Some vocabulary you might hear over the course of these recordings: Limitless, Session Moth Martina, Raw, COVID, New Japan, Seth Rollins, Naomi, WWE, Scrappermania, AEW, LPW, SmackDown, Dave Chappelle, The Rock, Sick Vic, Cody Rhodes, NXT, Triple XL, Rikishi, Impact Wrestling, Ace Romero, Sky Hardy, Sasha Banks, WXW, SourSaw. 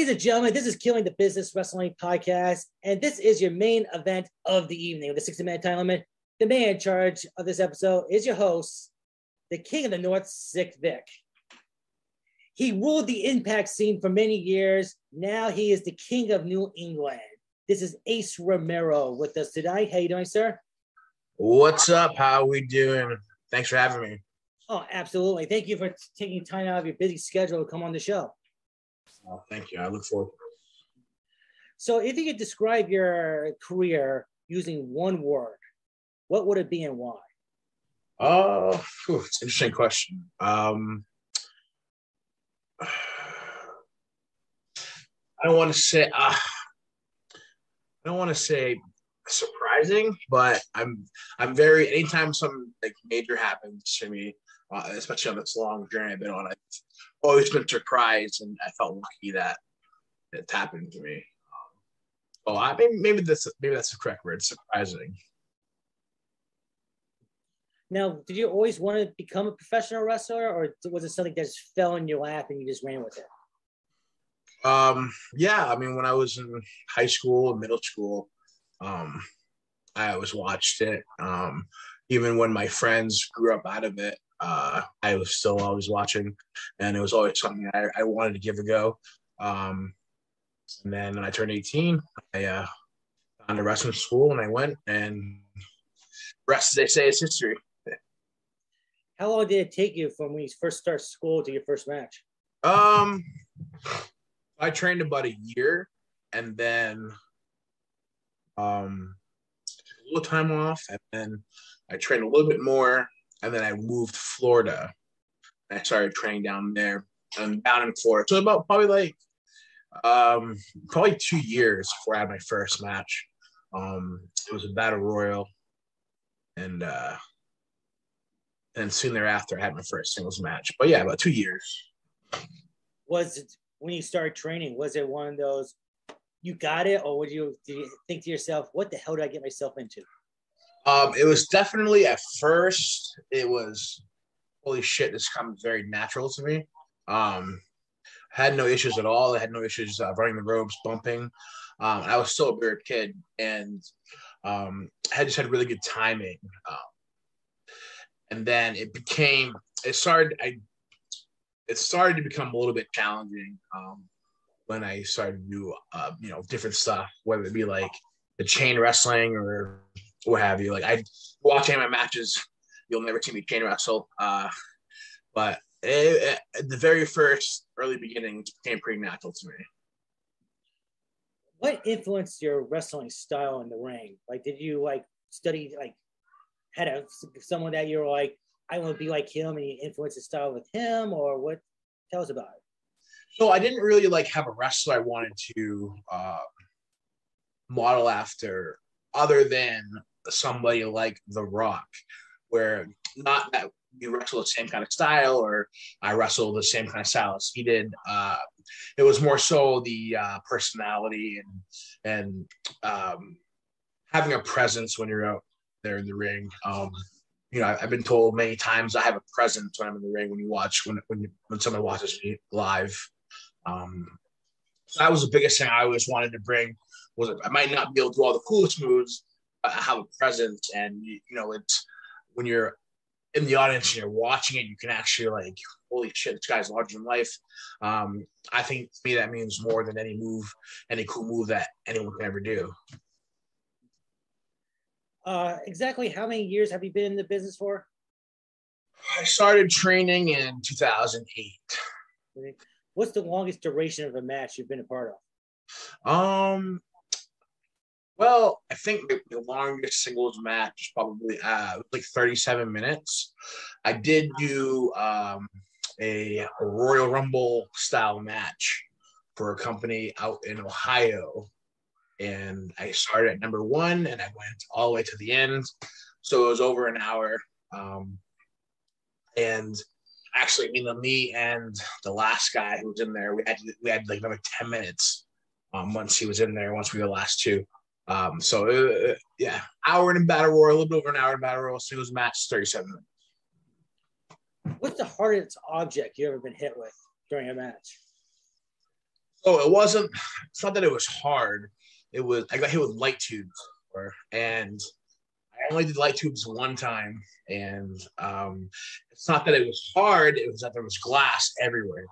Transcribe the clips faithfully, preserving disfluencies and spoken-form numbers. Ladies and gentlemen, this is Killing the Business Wrestling Podcast, and this is your main event of the evening with the sixty-minute time limit. The man in charge of this episode is your host, the King of the North, Sick Vic. He ruled the Impact scene for many years. Now he is the King of New England. This is Ace Romero with us today. How you doing, sir? What's up? How we doing? Thanks for having me. Oh, absolutely. Thank you for taking time out of your busy schedule to come on the show. Oh, thank you. I look forward to it. So if you could describe your career using one word, what would it be and why? Oh, uh, it's an interesting question. Um, I don't want to say... Uh, I don't want to say surprising, but I'm I'm very, anytime something like major happens to me, uh, especially on this long journey I've been on, I've always been surprised, and I felt lucky that it's happened to me. Um, oh, I mean, maybe that's maybe that's the correct word, surprising. Now, did you always want to become a professional wrestler, or was it something that just fell in your lap and you just ran with it? Um, yeah, I mean, when I was in high school and middle school, um, I always watched it. Um, even when my friends grew up out of it, uh, I was still always watching, and it was always something I, I wanted to give a go. Um, and then when I turned eighteen, I, uh, found a wrestling school and I went, and the rest, as they say, is history. How long did it take you from when you first started school to your first match? Um, I trained about a year, and then um, took a little time off, and then I trained a little bit more, and then I moved to Florida. I started training down there, and down in Florida. So about probably like um, probably two years before I had my first match. Um, it was a battle royal, and uh, and soon thereafter I had my first singles match. But yeah, about two years. Was it? When you started training, was it one of those, you got it, or would you, did you think to yourself, what the hell did I get myself into? Um, it was definitely, at first, it was, holy shit, this comes very natural to me. Um, I had no issues at all. I had no issues uh, running the ropes, bumping. Um, I was still a weird kid, and um, I just had really good timing. Um, and then it became, it started, I It started to become a little bit challenging um, when I started to do, uh, you know, different stuff, whether it be like the chain wrestling or what have you. Like, I watch any of my matches, you'll never see me chain wrestle. Uh, but it, it, the very first early beginnings became pretty natural to me. What influenced your wrestling style in the ring? Like, did you like study, like, had a, someone that you were like, I want to be like him, and you influence his style with him, or what? Tell us about it. So I didn't really like have a wrestler I wanted to uh, model after, other than somebody like The Rock, where not that we wrestle the same kind of style, or I wrestle the same kind of style as he did. Uh, it was more so the uh, personality and and um, having a presence when you're out there in the ring. Um, You know, I've been told many times I have a presence when I'm in the ring. When you watch, when when you, when someone watches me live, um, so that was the biggest thing I always wanted to bring. Was I might not be able to do all the coolest moves, but I have a presence, and you, you know, it's when you're in the audience and you're watching it, you can actually like, holy shit, this guy's larger than life. Um, I think to me that means more than any move, any cool move that anyone can ever do. Uh, exactly how many years have you been in the business for? I started training in two thousand eight. What's the longest duration of a match you've been a part of? Um, well, I think the, the longest singles match is probably uh, like thirty-seven minutes. I did do um, a, a Royal Rumble style match for a company out in Ohio. And I started at number one, and I went all the way to the end. So it was over an hour. Um, and actually, I mean, me and the last guy who was in there, we had we had like another ten minutes um, once he was in there, once we were the last two. Um, so, uh, yeah, hour in battle royal, a little bit over an hour in battle royal. So it was a match, thirty-seven minutes. What's the hardest object you ever been hit with during a match? So it wasn't, it's not that it was hard. It was, I got hit with light tubes, and I only did light tubes one time. And um, it's not that it was hard. It was that there was glass everywhere,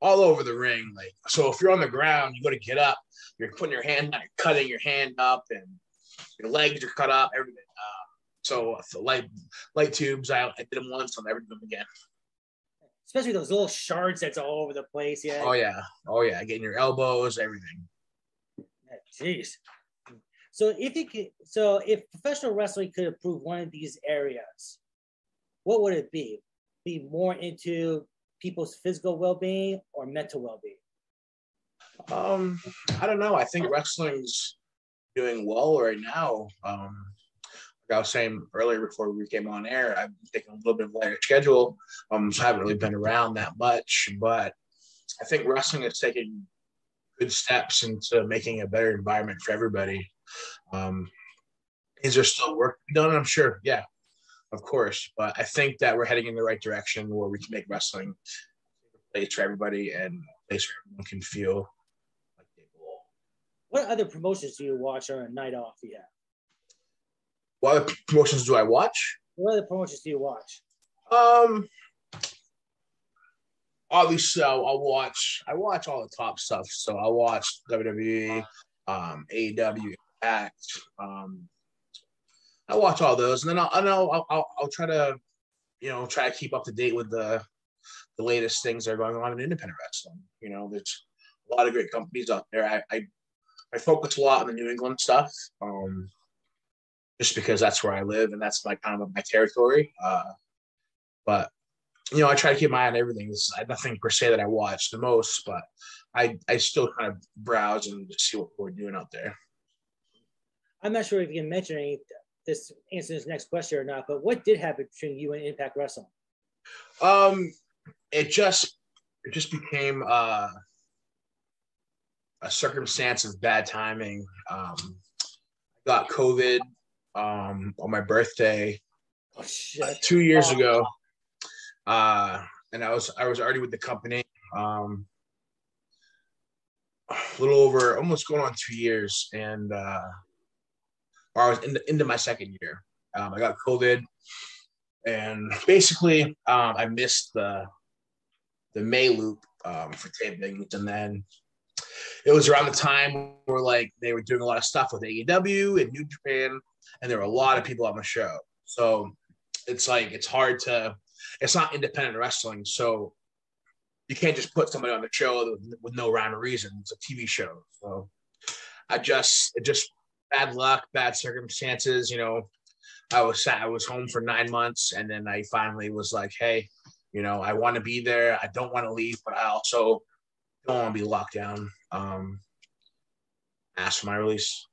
all over the ring. Like, so if you're on the ground, you got to get up, you're putting your hand down, you're cutting your hand up, and your legs are cut up, everything. Uh, so the light, light tubes, I, I did them once, I'll never do them again. Especially those little shards that's all over the place. Yeah. Oh, yeah. Oh, yeah. Getting your elbows, everything. Jeez. So if it could, so if professional wrestling could improve one of these areas, what would it be? Be more into people's physical well-being or mental well-being? Um, I don't know. I think wrestling's doing well right now. Um, like I was saying earlier before we came on air, I've been taking a little bit of a lighter schedule, um, so I haven't really been around that much. But I think wrestling is taking good steps into making a better environment for everybody. Um, is there still work done? I'm sure. Yeah, of course. But I think that we're heading in the right direction where we can make wrestling a place for everybody and a place where everyone can feel like they belong. What other promotions do you watch on a night off you have? What other promotions do I watch? What other promotions do you watch? Um, obviously, I'll, I'll watch. I watch all the top stuff. So I watch W W E, um, A E W, Act. Um, I watch all those, and then I'll, I know I'll, I'll, I'll try to, you know, try to keep up to date with the the latest things that are going on in independent wrestling. You know, there's a lot of great companies out there. I I, I focus a lot on the New England stuff, um, just because that's where I live and that's my kind of my territory. Uh, but you know, I try to keep my eye on everything. There's nothing per se that I watch the most, but I I still kind of browse and see what we're doing out there. I'm not sure if you can mention any, this answer this next question or not, but what did happen between you and Impact Wrestling? Um, it just it just became uh, a circumstance of bad timing. Um, I got COVID um, on my birthday oh, shit. Uh, two years oh. ago, uh, and I was I was already with the company. Um, a little over, almost going on two years, and. Uh, I was in the, into my second year. Um, I got COVID, and basically um, I missed the the May loop um, for tapings, and then it was around the time where like they were doing a lot of stuff with A E W and New Japan, and there were a lot of people on the show. So it's like it's hard to it's not independent wrestling, so you can't just put somebody on the show with, with no rhyme or reason. It's a T V show, so I just it just. Bad luck, bad circumstances. You know, I was sat, I was home for nine months, and then I finally was like, "Hey, you know, I want to be there. I don't want to leave, but I also don't want to be locked down." Um, asked for my release.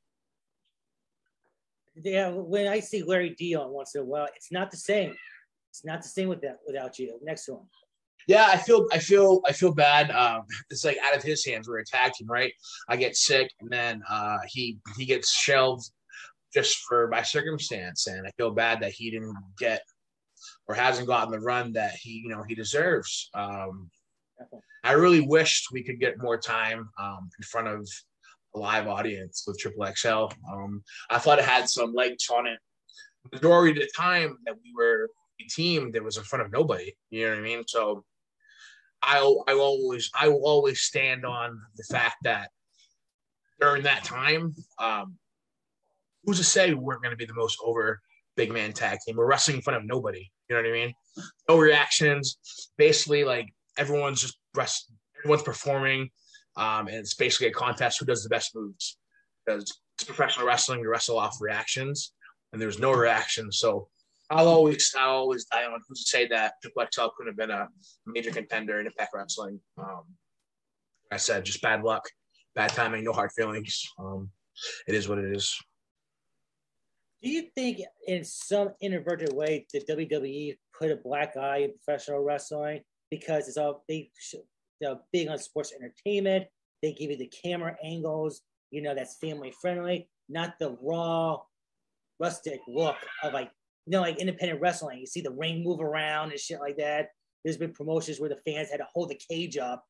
Yeah, when I see Larry D on once in a while, it's not the same. It's not the same with that without you. Next one. Yeah, I feel, I feel, I feel bad. Um, it's like out of his hands. We're attacking, right? I get sick, and then uh, he he gets shelved just for my circumstance, and I feel bad that he didn't get or hasn't gotten the run that he you know he deserves. Um, I really wished we could get more time um, in front of a live audience with Triple X L. Um, I thought it had some legs on it. The majority of the time that we were teamed, it was in front of nobody. You know what I mean? So. I'll, I always, I will always stand on the fact that during that time, um, who's to say we weren't going to be the most over big man tag team? We're wrestling in front of nobody. You know what I mean? No reactions. Basically, like everyone's just rest, everyone's performing, um, and it's basically a contest who does the best moves. Because it's professional wrestling, we wrestle off reactions, and there's no reaction. So. I'll always, I'll always die on who's to say that Triple X L couldn't have been a major contender in Impact Wrestling. Um, like I said, just bad luck, bad timing, no hard feelings. Um, it is what it is. Do you think, in some inadvertent way, that W W E put a black eye in professional wrestling because it's all they, they're big on sports entertainment? They give you the camera angles, you know, that's family friendly, not the raw, rustic look of like. You know, like independent wrestling, you see the ring move around and shit like that. There's been promotions where the fans had to hold the cage up.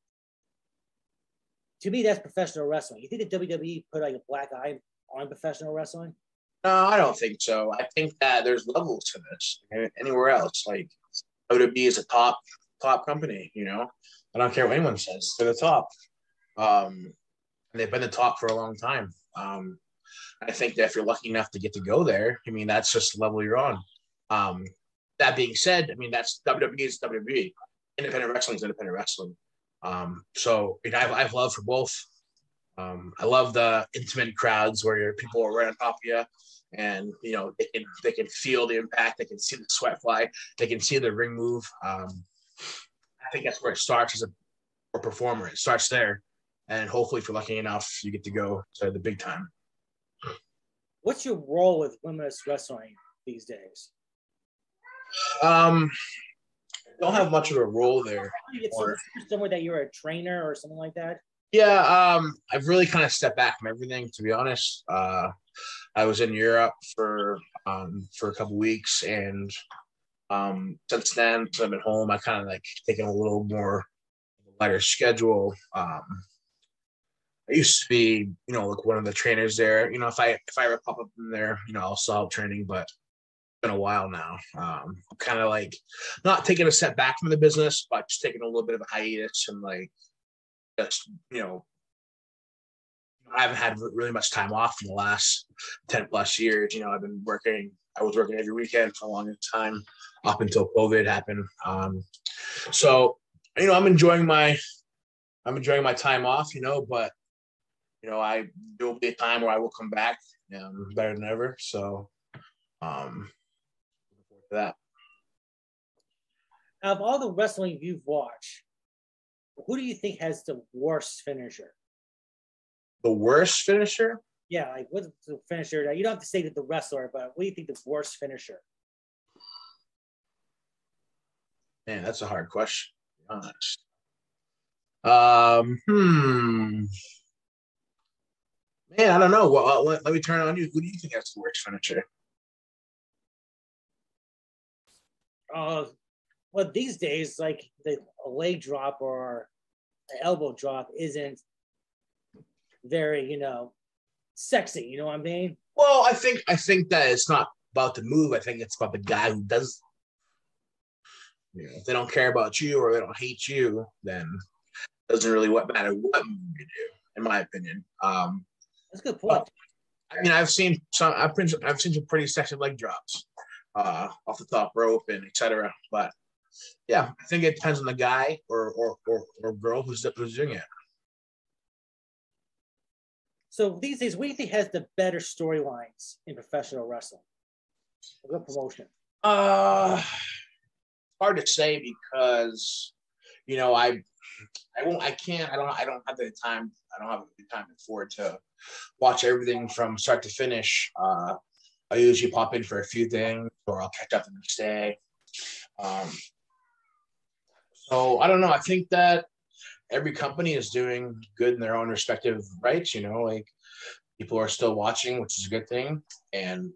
to me, that's professional wrestling. You think that W W E put like a black eye on professional wrestling? No, I don't think so. I think that there's levels to this. Anywhere else, like W W E is a top top company. You know, I don't care what anyone says. They're the top, um, and they've been the top for a long time. Um, I think that if you're lucky enough to get to go there, I mean, that's just the level you're on. Um, that being said, I mean, that's W W E is W W E. Independent wrestling is independent wrestling. Um, so, you know, I've, I've loved for both. Um, I love the intimate crowds where your people are right on top of you, and you know they can they can feel the impact, they can see the sweat fly, they can see the ring move. Um, I think that's where it starts as a, a performer. It starts there, and hopefully, if you're lucky enough, you get to go to the big time. What's your role with women's wrestling these days? Um, I don't have much of a role there. Or somewhere that you're a trainer or something like that. Yeah, um, I've really kind of stepped back from everything, to be honest. Uh, I was in Europe for um, for a couple weeks, and um, since then, since I've been home, I kind of like taken a little more lighter schedule. Um, I used to be, you know, like one of the trainers there. You know, if I if I ever pop up in there, you know, I'll still help training, but it's been a while now. Um, kind of like not taking a step back from the business, but just taking a little bit of a hiatus and like. Just, you know, I haven't had really much time off in the last ten plus years. You know, I've been working, I was working every weekend for a long time up until COVID happened. Um, so, you know, I'm enjoying my, I'm enjoying my time off, you know, but, you know, I, there will be a time where I will come back um, better than ever. So, um, looking forward to that. Out of all the wrestling you've watched, who do you think has the worst finisher? The worst finisher? Yeah, like what's the finisher? You don't have to say that the wrestler, but what do you think the worst finisher? Man, that's a hard question. To be honest. Um, hmm. Man, I don't know. Well, let, let me turn on you. Who do you think has the worst finisher? Uh. Well, these days, like the a leg drop or an elbow drop isn't very, you know, sexy. You know what I mean? Well, I think I think that it's not about the move. I think it's about the guy who does. You know, if they don't care about you or they don't hate you, then it doesn't really matter what move you do, in my opinion. Um, That's a good point. I mean, I've seen some. I've I've seen some pretty sexy leg drops uh, off the top rope and et cetera, but. Yeah, I think it depends on the guy or or or, or girl who's, who's doing it. So these days, what do you think has the better storylines in professional wrestling? What promotion? Uh, hard to say because you know I I won't I can't I don't I don't have the time I don't have the time before to watch everything from start to finish. Uh, I usually pop in for a few things or I'll catch up the next day. Um, so I don't know. I think that every company is doing good in their own respective rights. You know, like people are still watching, which is a good thing. And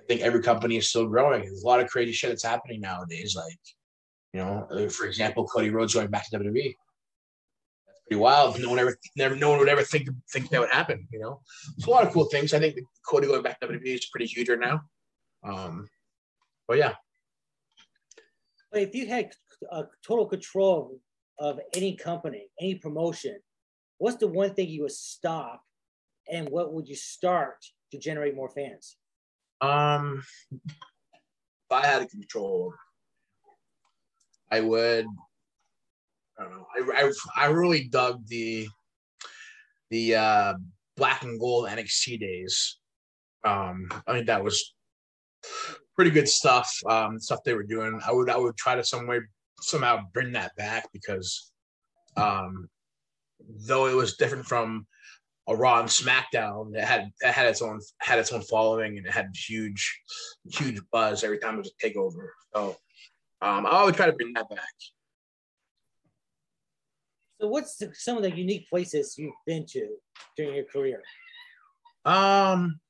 I think every company is still growing. There's a lot of crazy shit that's happening nowadays. Like, you know, for example, Cody Rhodes going back to W W E. That's pretty wild. No one ever, never, no one would ever think think that would happen. You know, it's a lot of cool things. I think Cody going back to W W E is pretty huge right now. Um, but yeah. But if you had uh, total control of any company, any promotion, what's the one thing you would stop and what would you start to generate more fans? Um, if I had control, I would, I don't know. I, I, I really dug the, the uh, black and gold N X T days. Um, I think that was pretty good stuff, um, stuff they were doing. I would, I would try to some way, somehow bring that back because, um, though it was different from a Raw and SmackDown, it had, it had its own, had its own following and it had huge, huge buzz every time it was a takeover. So, um, I would try to bring that back. So, what's the, some of the unique places you've been to during your career? Um.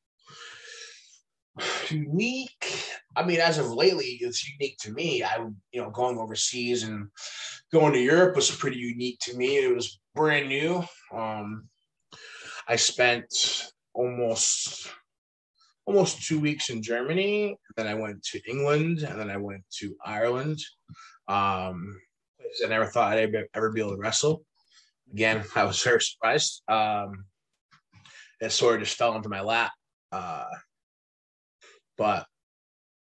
Unique. I mean, as of lately, it's unique to me. I, you know, going overseas and going to Europe was pretty unique to me. It was brand new. Um, I spent almost almost two weeks in Germany. Then I went to England, and then I went to Ireland. Um, I never thought I'd ever be able to wrestle. Again, I was very surprised. Um, it sort of just fell into my lap. Uh, but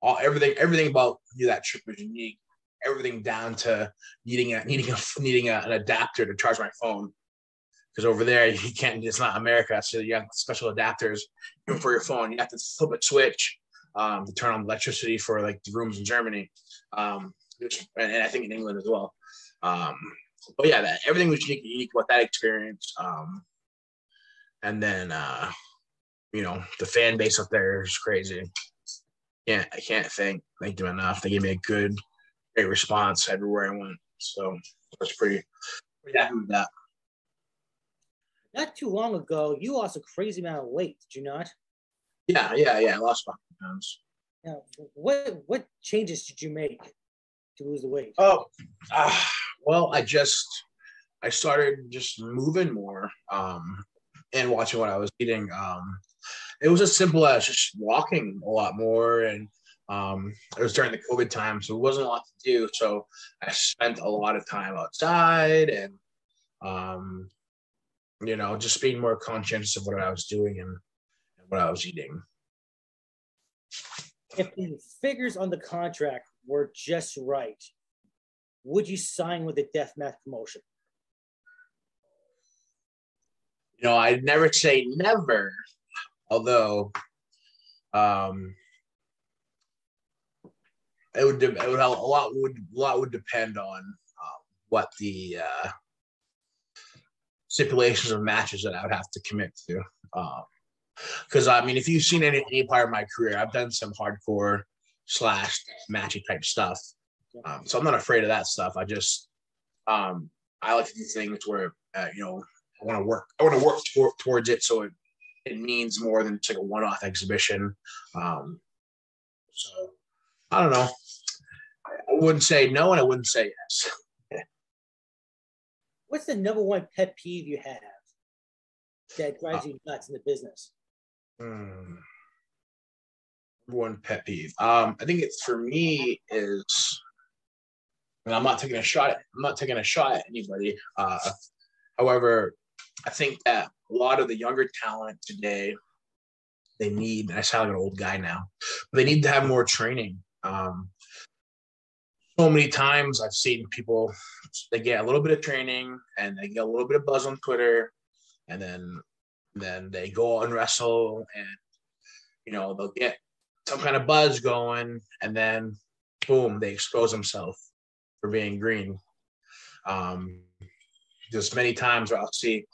all everything, everything about you know, that trip was unique. Everything down to needing a, needing a, needing a, an adapter to charge my phone, because over there you can't. It's not America, so you have special adapters even for your phone. You have to flip a switch um, to turn on electricity for like the rooms in Germany, um, which, and, and I think in England as well. Um, but yeah, that, everything was unique, unique about that experience. Um, and then uh, you know, the fan base up there is crazy. Yeah, I can't thank thank them enough. They gave me a good, great response everywhere I went. So I was pretty, pretty happy with that. Not too long ago, you lost a crazy amount of weight, did you not? Yeah, yeah, yeah. I lost about pounds. Now, what what changes did you make to lose the weight? Oh, uh, well, I just I started just moving more um, and watching what I was eating. Um, It was as simple as just walking a lot more, and um, it was during the COVID time, so it wasn't a lot to do. So I spent a lot of time outside, and um, you know, just being more conscientious of what I was doing and, and what I was eating. If the figures on the contract were just right, would you sign with a deathmatch promotion? You know, I'd never say never. Although, um, it would, it would a lot would a lot would depend on uh, what the uh, stipulations of matches that I would have to commit to. Because um, I mean, if you've seen any, any part of my career, I've done some hardcore slash matchy type stuff. Um, so I'm not afraid of that stuff. I just um, I like to do things where uh, you know, I want to work. I want to work tor- towards it. So it. It means more than just like a one-off exhibition. Um, so I don't know. I wouldn't say no, and I wouldn't say yes. What's the number one pet peeve you have that drives uh, you nuts in the business? Number one pet peeve. Um, I think it's for me is, and I'm not taking a shot. At, I'm not taking a shot at anybody. Uh, however, I think that a lot of the younger talent today, they need, and I sound like an old guy now, but they need to have more training. Um, so many times I've seen people, they get a little bit of training and they get a little bit of buzz on Twitter, and then then they go and wrestle, and, you know, they'll get some kind of buzz going, and then, boom, they expose themselves for being green. Um, there's many times where I'll see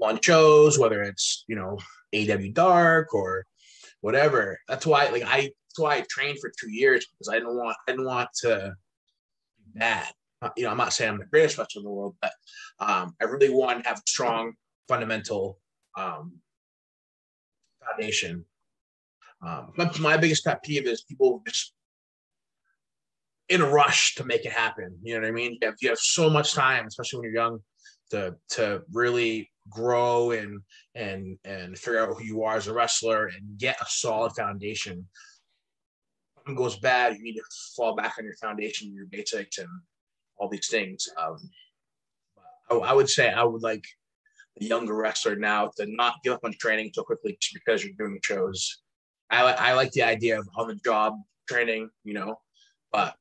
on shows, whether it's, you know, A E W Dark or whatever. That's why, like, I, that's why I trained for two years because I didn't want, I didn't want to be bad. You know, I'm not saying I'm the greatest wrestler in the world, but um, I really wanted to have a strong fundamental um, foundation. Um, my, my biggest pet peeve is people just in a rush to make it happen. You know what I mean? You have, you have so much time, especially when you're young, to to really grow and and and figure out who you are as a wrestler and get a solid foundation. If it goes bad, you need to fall back on your foundation, your basics, and all these things. Um, I, I would say I would like the younger wrestler now to not give up on training so quickly just because you're doing shows. I I like the idea of on the job training, you know, but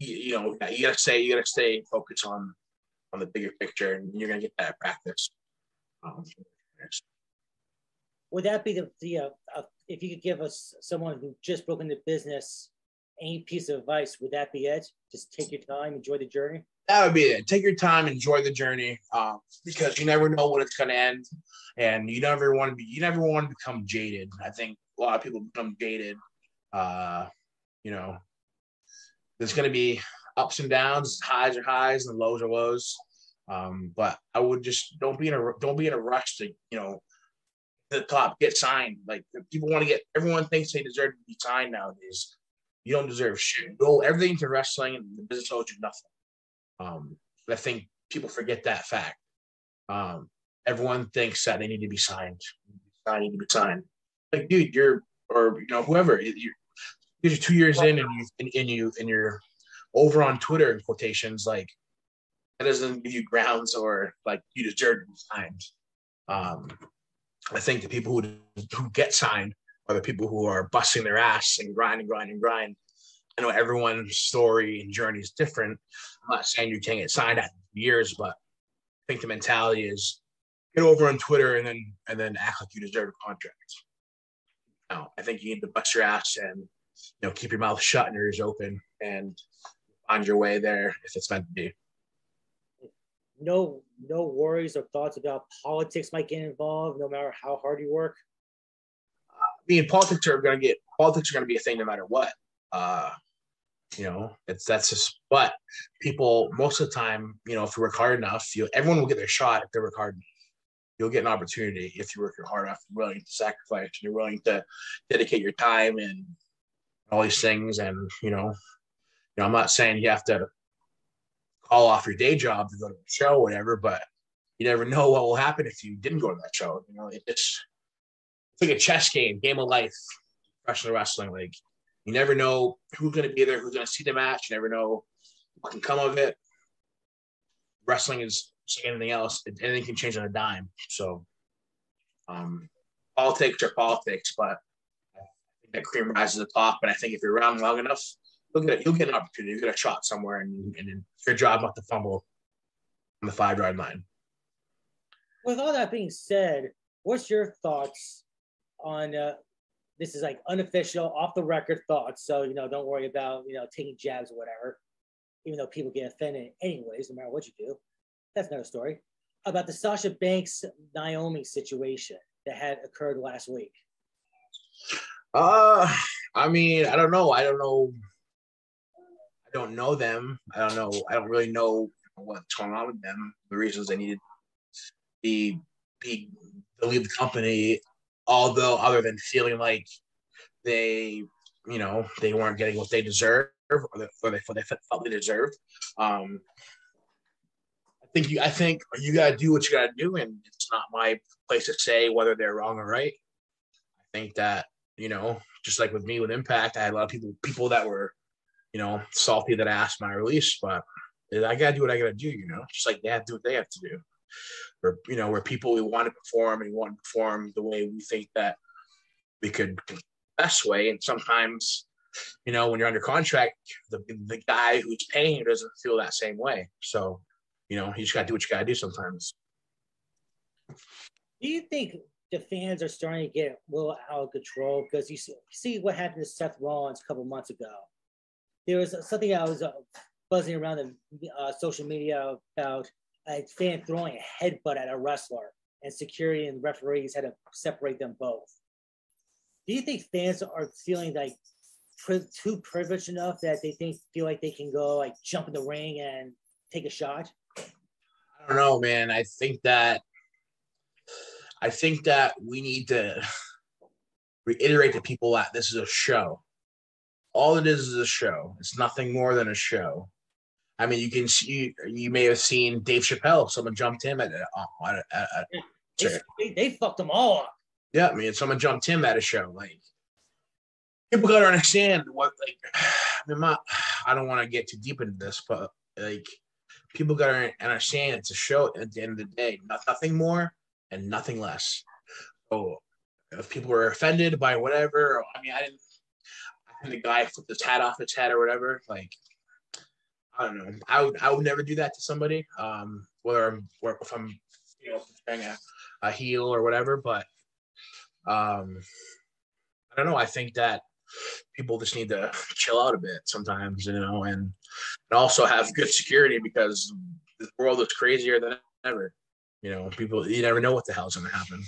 you, you know you gotta stay you gotta stay focused on. on the bigger picture, and you're going to get that at practice. Um, Would that be the, the uh, uh, if you could give us someone who just broke into business, any piece of advice, would that be it? Just take your time, enjoy the journey? That would be it. Take your time, enjoy the journey, uh, because you never know when it's going to end, and you never want to be, you never want to become jaded. I think a lot of people become jaded. Uh, you know, there's going to be ups and downs, highs are highs and lows are lows. Um, but I would just don't be in a don't be in a rush to, you know, the top, get signed. Like, people want to get, everyone thinks they deserve to be signed nowadays. You don't deserve shit. Go everything to wrestling, and the business owes you nothing. Um, I think people forget that fact. Um, everyone thinks that they need to be signed. I need to be signed. Like, dude, you're, or you know, whoever, you're, you're two years in, and you, and, and you, and you're over on Twitter in quotations. Like, that doesn't give you grounds or like you deserve to be signed. Um, I think the people who who get signed are the people who are busting their ass and grind and grind and grind. I know everyone's story and journey is different. I'm not saying you can't get signed after years, but I think the mentality is get over on Twitter and then and then act like you deserve a contract. No, I think you need to bust your ass and, you know, keep your mouth shut and your ears open and find your way there if it's meant to be. No, no worries or thoughts about politics might get involved, no matter how hard you work. Uh, I mean, politics are going to get politics are going to be a thing no matter what. Uh, you know, it's that's just. But people, most of the time, you know, if you work hard enough, you everyone will get their shot if they work hard enough. You'll get an opportunity if you work your hard enough, you're willing to sacrifice, and you're willing to dedicate your time and all these things. And, you know, you know, I'm not saying you have to call off your day job to go to a show or whatever, but you never know what will happen if you didn't go to that show. You know, it just, it's like a chess game, game of life, professional wrestling. Like, you never know who's going to be there, who's going to see the match. You never know what can come of it. Wrestling is, anything else, anything can change on a dime. So, um, politics are politics, but I think that cream rises to the top. And I think if you're around long enough, you'll get, you'll get an opportunity, you'll get a shot somewhere, and, and it's your job not to fumble on the five yard line. With all that being said, what's your thoughts on uh, this? Is like unofficial, off the record thoughts. So, you know, don't worry about, you know, taking jabs or whatever, even though people get offended anyways, no matter what you do. That's another story, about the Sasha Banks Naomi situation that had occurred last week. Uh, I mean, I don't know. I don't know. I don't know them. I don't know. I don't really know what's going on with them. The reasons they needed to be, be to leave the company, although other than feeling like they, you know, they weren't getting what they deserve or they, or they, they felt they deserved. Um, Think you, I think you got to do what you got to do, and it's not my place to say whether they're wrong or right. I think that, you know, just like with me with Impact, I had a lot of people people that were, you know, salty that asked my release, but I got to do what I got to do, you know, just like they have to do what they have to do. Or, you know, where people we want to perform and want to perform the way we think that we could best way, and sometimes, you know, when you're under contract, the the guy who's paying you doesn't feel that same way, so. You know, you just got to do what you got to do sometimes. Do you think the fans are starting to get a little out of control? Because you see what happened to Seth Rollins a couple months ago. There was something I was uh, buzzing around the uh, social media about a fan throwing a headbutt at a wrestler, and security and referees had to separate them both. Do you think fans are feeling like pri- too privileged enough that they think feel like they can go like jump in the ring and take a shot? I don't know, man. I think that I think that we need to reiterate to people that this is a show. All it is is a show. It's nothing more than a show. I mean, you can see, you, you may have seen Dave Chappelle. Someone jumped him at a, at a, at a yeah, they, they fucked them all up. Yeah, I mean, someone jumped him at a show. Like, people gotta understand what. Like, I mean, my, I don't want to get too deep into this, but like. People got to understand it's a show at the end of the day, not, nothing more and nothing less. So if people were offended by whatever, I mean, I didn't, I think the guy flipped his hat off his head or whatever. Like, I don't know. I would, I would never do that to somebody, um, whether I'm, or if I'm, you know, wearing a, a heel or whatever, but um, I don't know. I think that people just need to chill out a bit sometimes, you know, and, and also have good security, because the world is crazier than ever. You know, people, you never know what the hell's going to happen.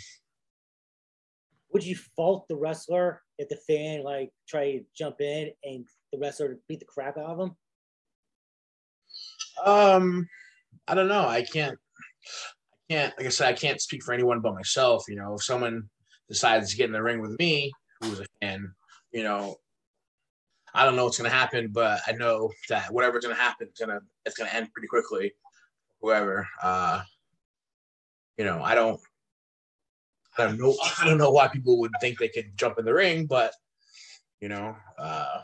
Would you fault the wrestler if the fan, like, try to jump in and the wrestler beat the crap out of him? Um, I don't know. I can't, I can't, like I said, I can't speak for anyone but myself. You know, if someone decides to get in the ring with me, who's a fan, you know, I don't know what's going to happen, but I know that whatever's going to happen, it's going to it's going to end pretty quickly. Whoever, uh, you know, I don't, I don't know, I don't know why people would think they could jump in the ring, but you know, uh,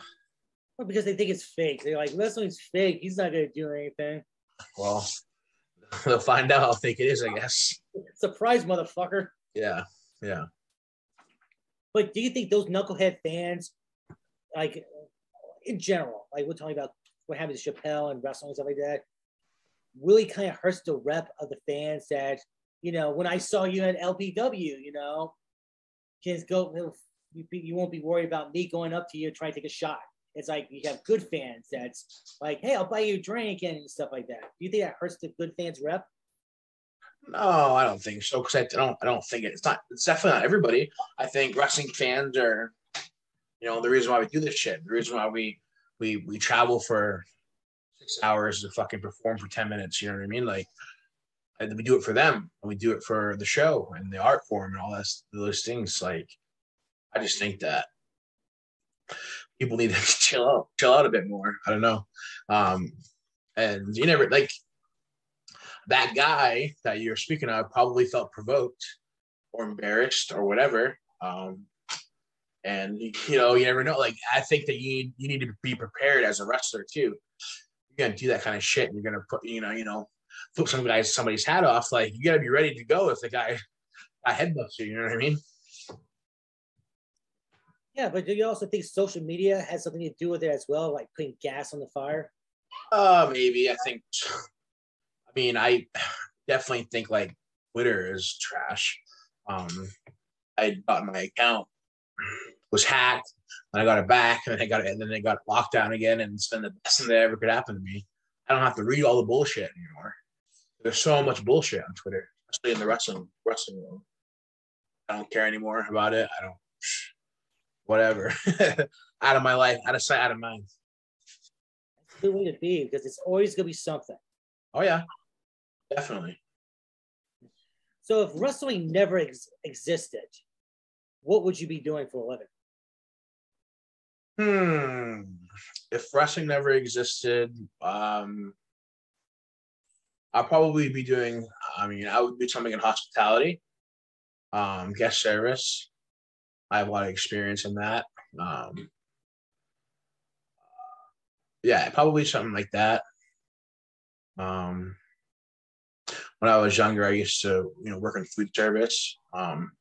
well, because they think it's fake. They're like, wrestling's fake. He's not going to do anything. Well, they'll find out. I'll think it is, I guess. Surprise, motherfucker. Yeah, yeah. But do you think those knucklehead fans, like, in general, like we're talking about what happened to Chappelle and wrestling and stuff like that, really kind of hurts the rep of the fans that, you know, when I saw you at L P W, you know, just go, you won't be worried about me going up to you and trying to take a shot. It's like you have good fans that's like, hey, I'll buy you a drink and stuff like that. Do you think that hurts the good fans rep? No, I don't think so. Because I don't, I don't think it, it's not, it's definitely not everybody. I think wrestling fans are, you know, the reason why we do this shit, the reason why we, we, we travel for six hours to fucking perform for ten minutes. You know what I mean? Like, we do it for them and we do it for the show and the art form and all that, those things. Like, I just think that people need to chill out, chill out a bit more. I don't know. Um, and you never, like, that guy that you're speaking of probably felt provoked or embarrassed or whatever. Um, And, you know, you never know. Like, I think that you need, you need to be prepared as a wrestler, too. You're going to do that kind of shit. And you're going to put, you know, you know, flip some guys, somebody's hat off. Like, you got to be ready to go if the guy headbutts you. You know what I mean? Yeah, but do you also think social media has something to do with it as well? Like, putting gas on the fire? Uh, maybe. I think, I mean, I definitely think, like, Twitter is trash. Um, I bought my account. Was hacked, and I got it back, and then I got it, and then they got locked down again, and it's been the best thing that ever could happen to me. I don't have to read all the bullshit anymore. There's so much bullshit on Twitter, especially in the wrestling wrestling world. I don't care anymore about it. I don't, whatever. Out of my life, out of sight, out of mind. That's the way to be, because it's always gonna be something. Oh yeah, definitely. So if wrestling never ex- existed. What would you be doing for a living? Hmm. If wrestling never existed, um, I'd probably be doing, I mean, I would do something in hospitality, um, guest service. I have a lot of experience in that. Um, yeah, probably something like that. Um, when I was younger, I used to, you know, work in food service. Um,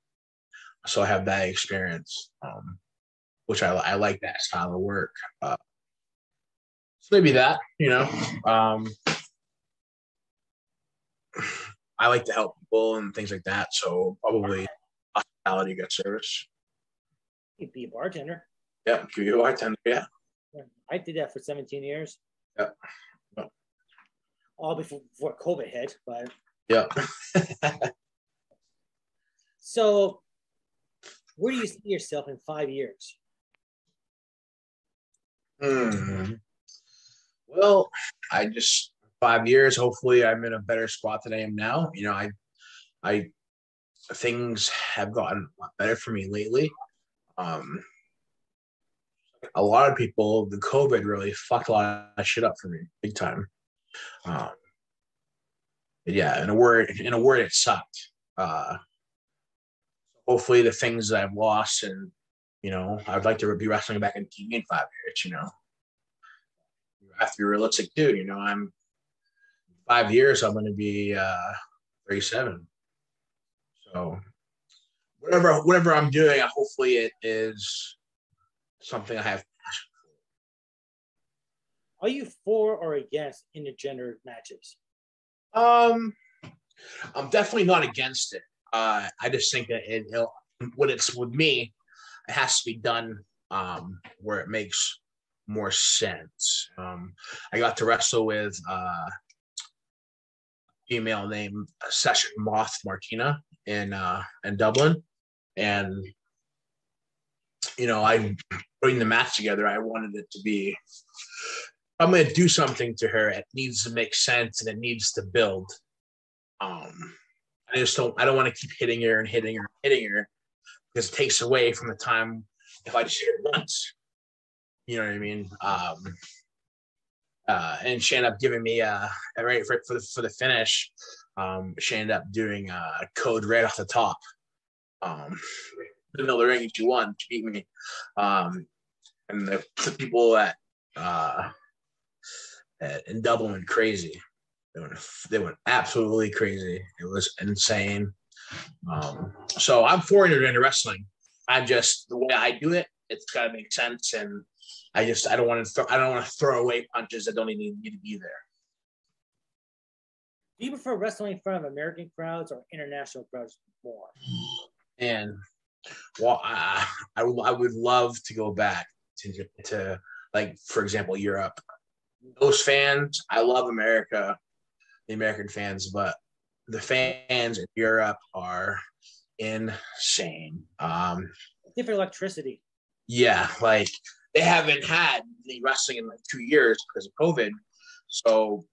So I have that experience, um, which I, I like that style of work. Uh, so maybe that, you know, um, I like to help people and things like that. So probably hospitality, good service. You'd be a bartender. Yeah, you be a bartender. Yeah. I did that for seventeen years. Yeah. Well, all before, before COVID hit, but yeah. So. Where do you see yourself in five years? Mm-hmm. Well, I just five years. Hopefully, I'm in a better spot than I am now. You know, I, I, things have gotten a lot better for me lately. Um, a lot of people, the COVID really fucked a lot of shit up for me, big time. Um, yeah, in a word, in a word, it sucked. Uh, Hopefully the things that I've lost and, you know, I'd like to be wrestling back in T V in five years, you know. You have to be realistic too, you know, I'm five years, I'm going to be uh, thirty-seven. So whatever, whatever I'm doing, hopefully it is something I have passion for. Are you for or against intergender matches? Um, I'm definitely not against it. Uh, I just think that it, it'll, when it's with me, it has to be done um, where it makes more sense. Um, I got to wrestle with uh, a female named Session Moth Martina in uh, in Dublin, and you know, I putting the match together. I wanted it to be. I'm going to do something to her. It needs to make sense, and it needs to build. Um, I just don't. I don't want to keep hitting her and hitting her, and hitting her, because it takes away from the time if I just hit it once. You know what I mean? Um, uh, and she ended up giving me uh, a right for, for, the, for the finish. Um, she ended up doing uh, code right off the top. Um, in the middle of the ring, she won. She beat me. Um, and the, the people at, uh, at in Dublin went crazy. They went, they went absolutely crazy. It was insane. Um, so I'm foreigner into wrestling. I'm just the way I do it. It's got to make sense, and I just I don't want to th- I don't want to throw away punches that don't even need to be there. Do you prefer wrestling in front of American crowds or international crowds more? And well, I I, I would love to go back to to like for example Europe. Those fans, I love America, the American fans, but the fans in Europe are insane. Um, Different electricity. Yeah, like they haven't had any wrestling in like two years because of COVID. So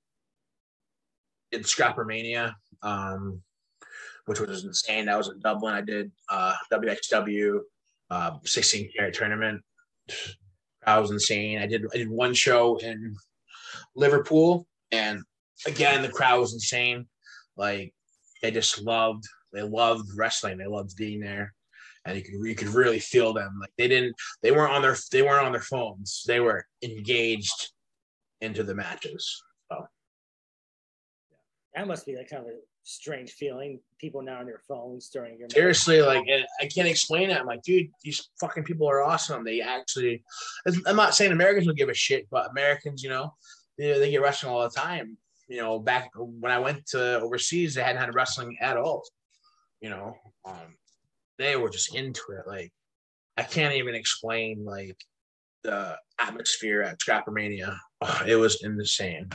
did Scrappermania, um, which was insane. That was in Dublin. I did uh, W X W uh, sixteen karat tournament. That was insane. I did I did one show in Liverpool, and again the crowd was insane. Like they just loved they loved wrestling. They loved being there. And you could you could really feel them. Like they didn't, they weren't on their they weren't on their phones. They were engaged into the matches. So that must be like kind of a strange feeling. People now on their phones during your seriously, match. Like I can't explain it. I'm like, dude, these fucking people are awesome. They actually, I'm not saying Americans will give a shit, but Americans, you know, they, they get wrestling all the time. You know, back when I went to overseas, they hadn't had wrestling at all. You know. Um, They were just into it. Like, I can't even explain, like, the atmosphere at Scrappermania. Oh, it was insane.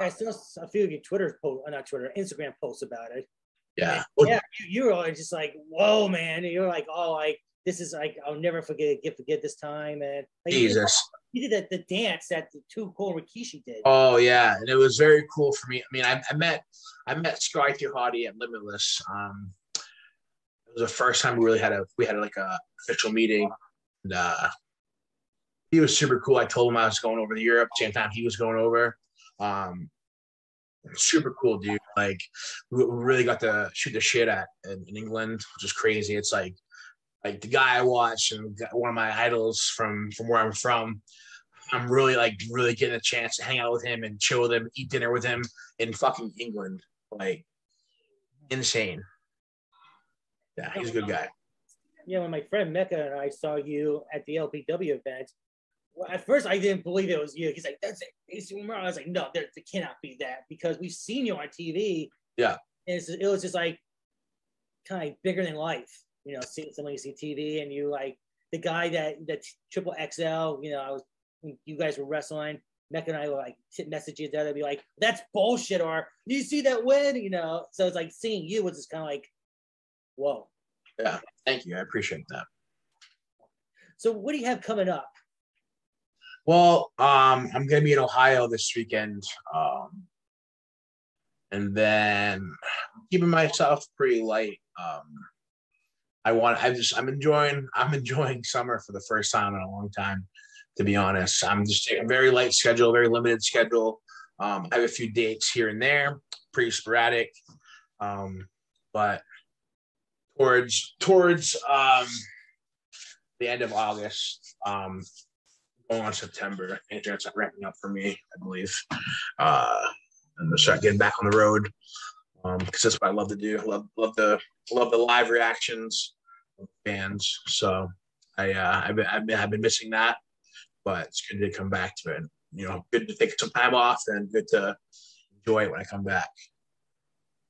I saw a few of your Twitter posts, not Twitter, Instagram posts about it. Yeah. And, yeah, you, you were always just like, whoa, man. And you're like, oh, like, this is, like, I'll never forget it, forget this time. And like, Jesus. You did the, the dance that the two cool Rikishi did. Oh, yeah. And it was very cool for me. I mean, I, I met I met Sky Hardy at Limitless. Um It was the first time we really had a we had like a official meeting. And, uh, he was super cool. I told him I was going over to Europe same time he was going over. Um, super cool dude. Like we really got to shoot the shit at in, in England, which is crazy. It's like like the guy I watch and one of my idols from from where I'm from. I'm really like really getting a chance to hang out with him and chill with him, eat dinner with him in fucking England. Like insane. Yeah, he's a good guy. Yeah, when my friend Mecca and I saw you at the L P W event, well, at first I didn't believe it was you. He's like, that's it, Ace Romero. I was like, no, there, there cannot be that because we've seen you on T V. Yeah. And it's, it was just like kind of bigger than life. You know, seeing somebody you see T V and you like the guy that, that Triple X L, you know, I was, you guys were wrestling. Mecca and I were like messaging each other, be like, that's bullshit. Or you see that win, you know? So it's like seeing you was just kind of like, whoa. Yeah, thank you. I appreciate that. So what do you have coming up? Well, um, I'm going to be in Ohio this weekend. Um, and then keeping myself pretty light. Um, I want, I just, I'm enjoying, I'm enjoying summer for the first time in a long time, to be honest. I'm just a very light schedule, very limited schedule. Um, I have a few dates here and there, pretty sporadic. Um, but Towards towards um, the end of August, um, going on September, internet's ramping up for me, I believe. Uh, I'm gonna start getting back on the road because um, that's what I love to do. I love love the love the live reactions of fans. So I uh, I've been, I've been I've been missing that, but it's good to come back to it. You know, good to take some time off and good to enjoy it when I come back.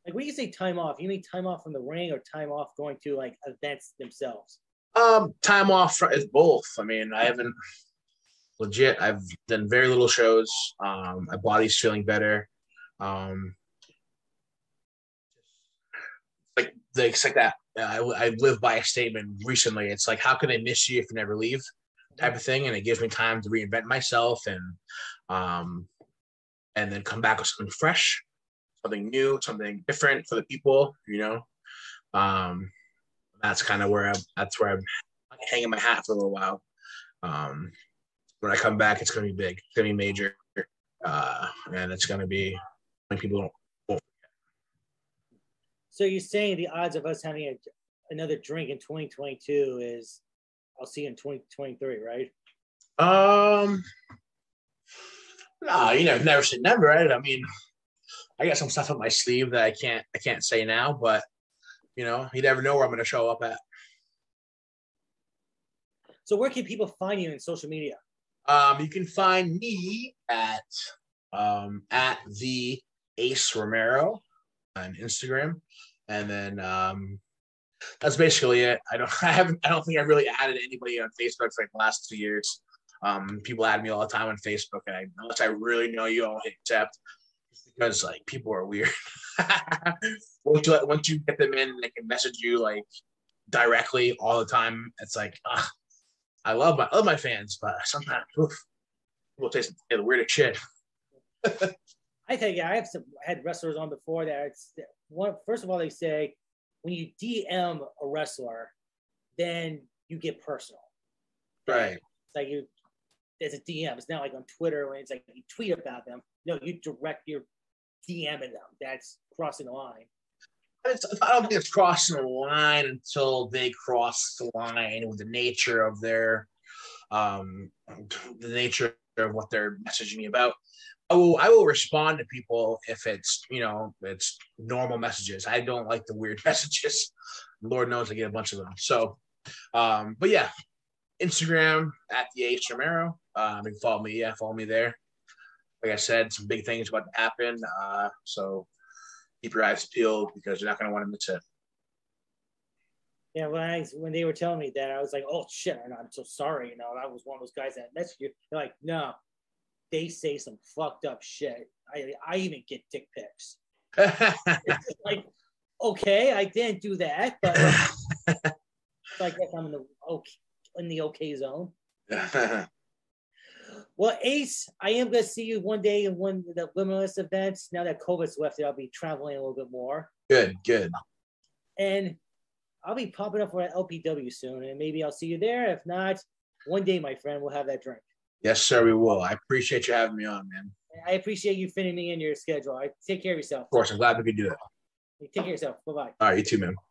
Like when you say time off, you mean time off from the ring or time off going to like events themselves? Um, time off is both. I mean, I haven't legit. I've done very little shows. Um, my body's feeling better. Um, like the like that. I I live by a statement recently. It's like, how can I miss you if you never leave? Type of thing, and it gives me time to reinvent myself and um, and then come back with something fresh. Something new, something different for the people, you know. Um, that's kind of where I'm, that's where I'm hanging my hat for a little while. Um, when I come back, it's going to be big. It's going to be major. Uh, and it's going to be when people don't. So you're saying the odds of us having a, another drink in twenty twenty-two is, I'll see you in twenty twenty-three, right? Um, no, you know, never said never, right? I mean, I got some stuff up my sleeve that I can't, I can't say now, but you know, you never know where I'm going to show up at. So where can people find you in social media? Um, you can find me at, um, at the Ace Romero on Instagram, and then um that's basically it. I don't I haven't I don't think I really added anybody on Facebook for like the last two years. Um people add me all the time on Facebook, and I, unless I really know you, I'll hit accept, because like people are weird. once you once you get them in, they can message you like directly all the time. It's like uh, I love my I love my fans, but sometimes oof, people taste the weirdest shit. I think yeah, I have some had wrestlers on before that. It's, one, first of all, they say when you D M a wrestler, then you get personal. Right. It's like you, there's a D M. It's not like on Twitter when it's like you tweet about them. No, you direct your DMing them. That's crossing the line. It's, I don't think it's crossing the line until they cross the line with the nature of their, um, the nature of what they're messaging me about. I will, I will respond to people if it's, you know, it's normal messages. I don't like the weird messages. Lord knows I get a bunch of them. So, um, but yeah, Instagram at the H Romero. Um, you can follow me. Yeah, follow me there. Like I said, some big things about to happen. Uh, so keep your eyes peeled, because you're not going to want to miss it. Yeah, when I, when they were telling me that, I was like, oh shit, I'm so sorry. You know, I was one of those guys that messaged you. They're like, no. They say some fucked up shit. I I even get dick pics. It's like, okay, I didn't do that, but like, so I guess I'm in the okay, in the okay zone. Well, Ace, I am going to see you one day in one of the Limitless events. Now that COVID's left, I'll be traveling a little bit more. Good, good. And I'll be popping up for an L P W soon, and maybe I'll see you there. If not, one day, my friend, we'll have that drink. Yes, sir, we will. I appreciate you having me on, man. I appreciate you fitting me in your schedule. All right, take care of yourself. Of course, I'm glad we could do that. Take care of yourself. Bye-bye. All right, you too, man.